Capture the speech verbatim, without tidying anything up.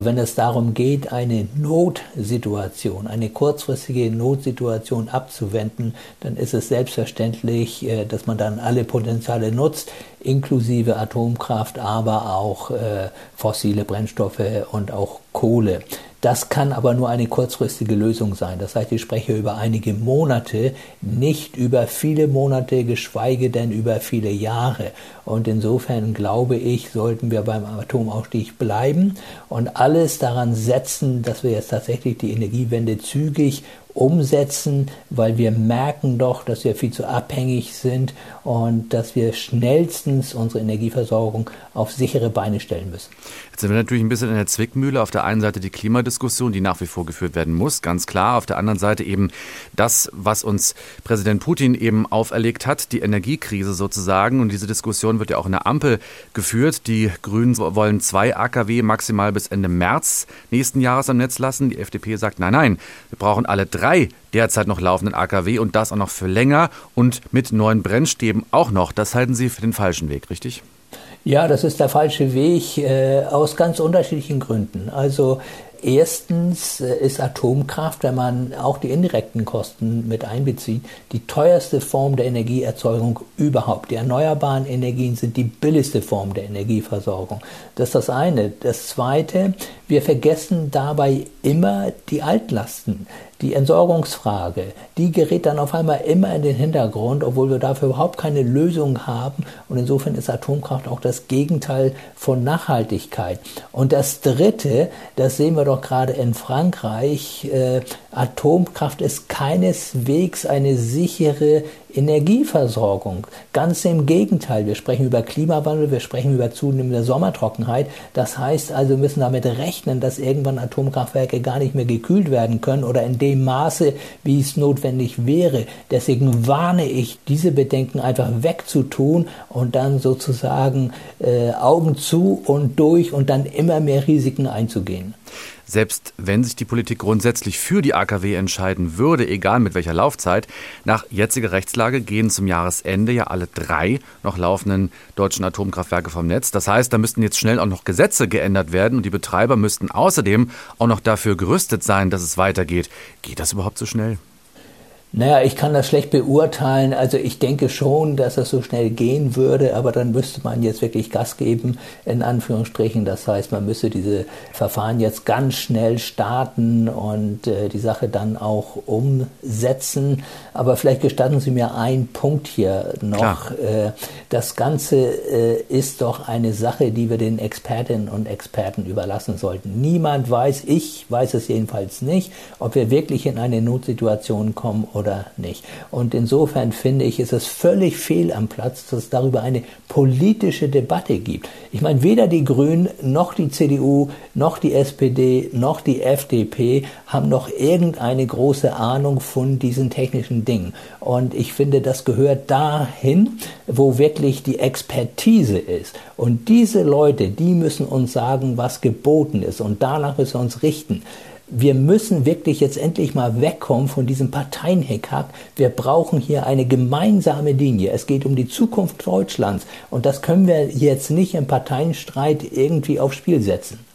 Wenn es darum geht, eine Notsituation, eine kurzfristige Notsituation abzuwenden, dann ist es selbstverständlich, dass man dann alle Potenziale nutzt, inklusive Atomkraft, aber auch fossile Brennstoffe und auch Kohle. Das kann aber nur eine kurzfristige Lösung sein. Das heißt, ich spreche über einige Monate, nicht über viele Monate, geschweige denn über viele Jahre. Und insofern glaube ich, sollten wir beim Atomausstieg bleiben und alles daran setzen, dass wir jetzt tatsächlich die Energiewende zügig umsetzen, weil wir merken doch, dass wir viel zu abhängig sind und dass wir schnellstens unsere Energieversorgung auf sichere Beine stellen müssen. Jetzt sind wir natürlich ein bisschen in der Zwickmühle. Auf der einen Seite die Klimadiskussion, die nach wie vor geführt werden muss, ganz klar. Auf der anderen Seite eben das, was uns Präsident Putin eben auferlegt hat, die Energiekrise sozusagen. Und diese Diskussion wird ja auch in der Ampel geführt. Die Grünen wollen zwei A K W maximal bis Ende März nächsten Jahres am Netz lassen. Die F D P sagt, nein, nein, wir brauchen alle drei derzeit noch laufenden A K W und das auch noch für länger und mit neuen Brennstäben auch noch. Das halten Sie für den falschen Weg, richtig? Ja, das ist der falsche Weg äh, aus ganz unterschiedlichen Gründen. Also erstens ist Atomkraft, wenn man auch die indirekten Kosten mit einbezieht, die teuerste Form der Energieerzeugung überhaupt. Die erneuerbaren Energien sind die billigste Form der Energieversorgung. Das ist das eine. Das zweite, wir vergessen dabei immer die Altlasten. Die Entsorgungsfrage, die gerät dann auf einmal immer in den Hintergrund, obwohl wir dafür überhaupt keine Lösung haben. Und insofern ist Atomkraft auch das Gegenteil von Nachhaltigkeit. Und das Dritte, das sehen wir doch gerade in Frankreich, äh, Atomkraft ist keineswegs eine sichere Energieversorgung. Ganz im Gegenteil, wir sprechen über Klimawandel, wir sprechen über zunehmende Sommertrockenheit. Das heißt also, wir müssen damit rechnen, dass irgendwann Atomkraftwerke gar nicht mehr gekühlt werden können oder in dem Maße, wie es notwendig wäre. Deswegen warne ich, diese Bedenken einfach wegzutun und dann sozusagen äh, Augen zu und durch und dann immer mehr Risiken einzugehen. Selbst wenn sich die Politik grundsätzlich für die A K W entscheiden würde, egal mit welcher Laufzeit, nach jetziger Rechtslage gehen zum Jahresende ja alle drei noch laufenden deutschen Atomkraftwerke vom Netz. Das heißt, da müssten jetzt schnell auch noch Gesetze geändert werden und die Betreiber müssten außerdem auch noch dafür gerüstet sein, dass es weitergeht. Geht das überhaupt so schnell? Naja, ich kann das schlecht beurteilen. Also ich denke schon, dass das so schnell gehen würde, aber dann müsste man jetzt wirklich Gas geben, in Anführungsstrichen. Das heißt, man müsste diese Verfahren jetzt ganz schnell starten und äh, die Sache dann auch umsetzen. Aber vielleicht gestatten Sie mir einen Punkt hier noch. Äh, das Ganze äh, ist doch eine Sache, die wir den Expertinnen und Experten überlassen sollten. Niemand weiß, ich weiß es jedenfalls nicht, ob wir wirklich in eine Notsituation kommen oder nicht. Und insofern finde ich, ist es völlig fehl am Platz, dass es darüber eine politische Debatte gibt. Ich meine, weder die Grünen, noch die C D U, noch die S P D, noch die F D P haben noch irgendeine große Ahnung von diesen technischen Dingen. Und ich finde, das gehört dahin, wo wirklich die Expertise ist. Und diese Leute, die müssen uns sagen, was geboten ist. Und danach müssen wir uns richten. Wir müssen wirklich jetzt endlich mal wegkommen von diesem Parteienhickhack. Wir brauchen hier eine gemeinsame Linie. Es geht um die Zukunft Deutschlands. Und das können wir jetzt nicht im Parteienstreit irgendwie aufs Spiel setzen.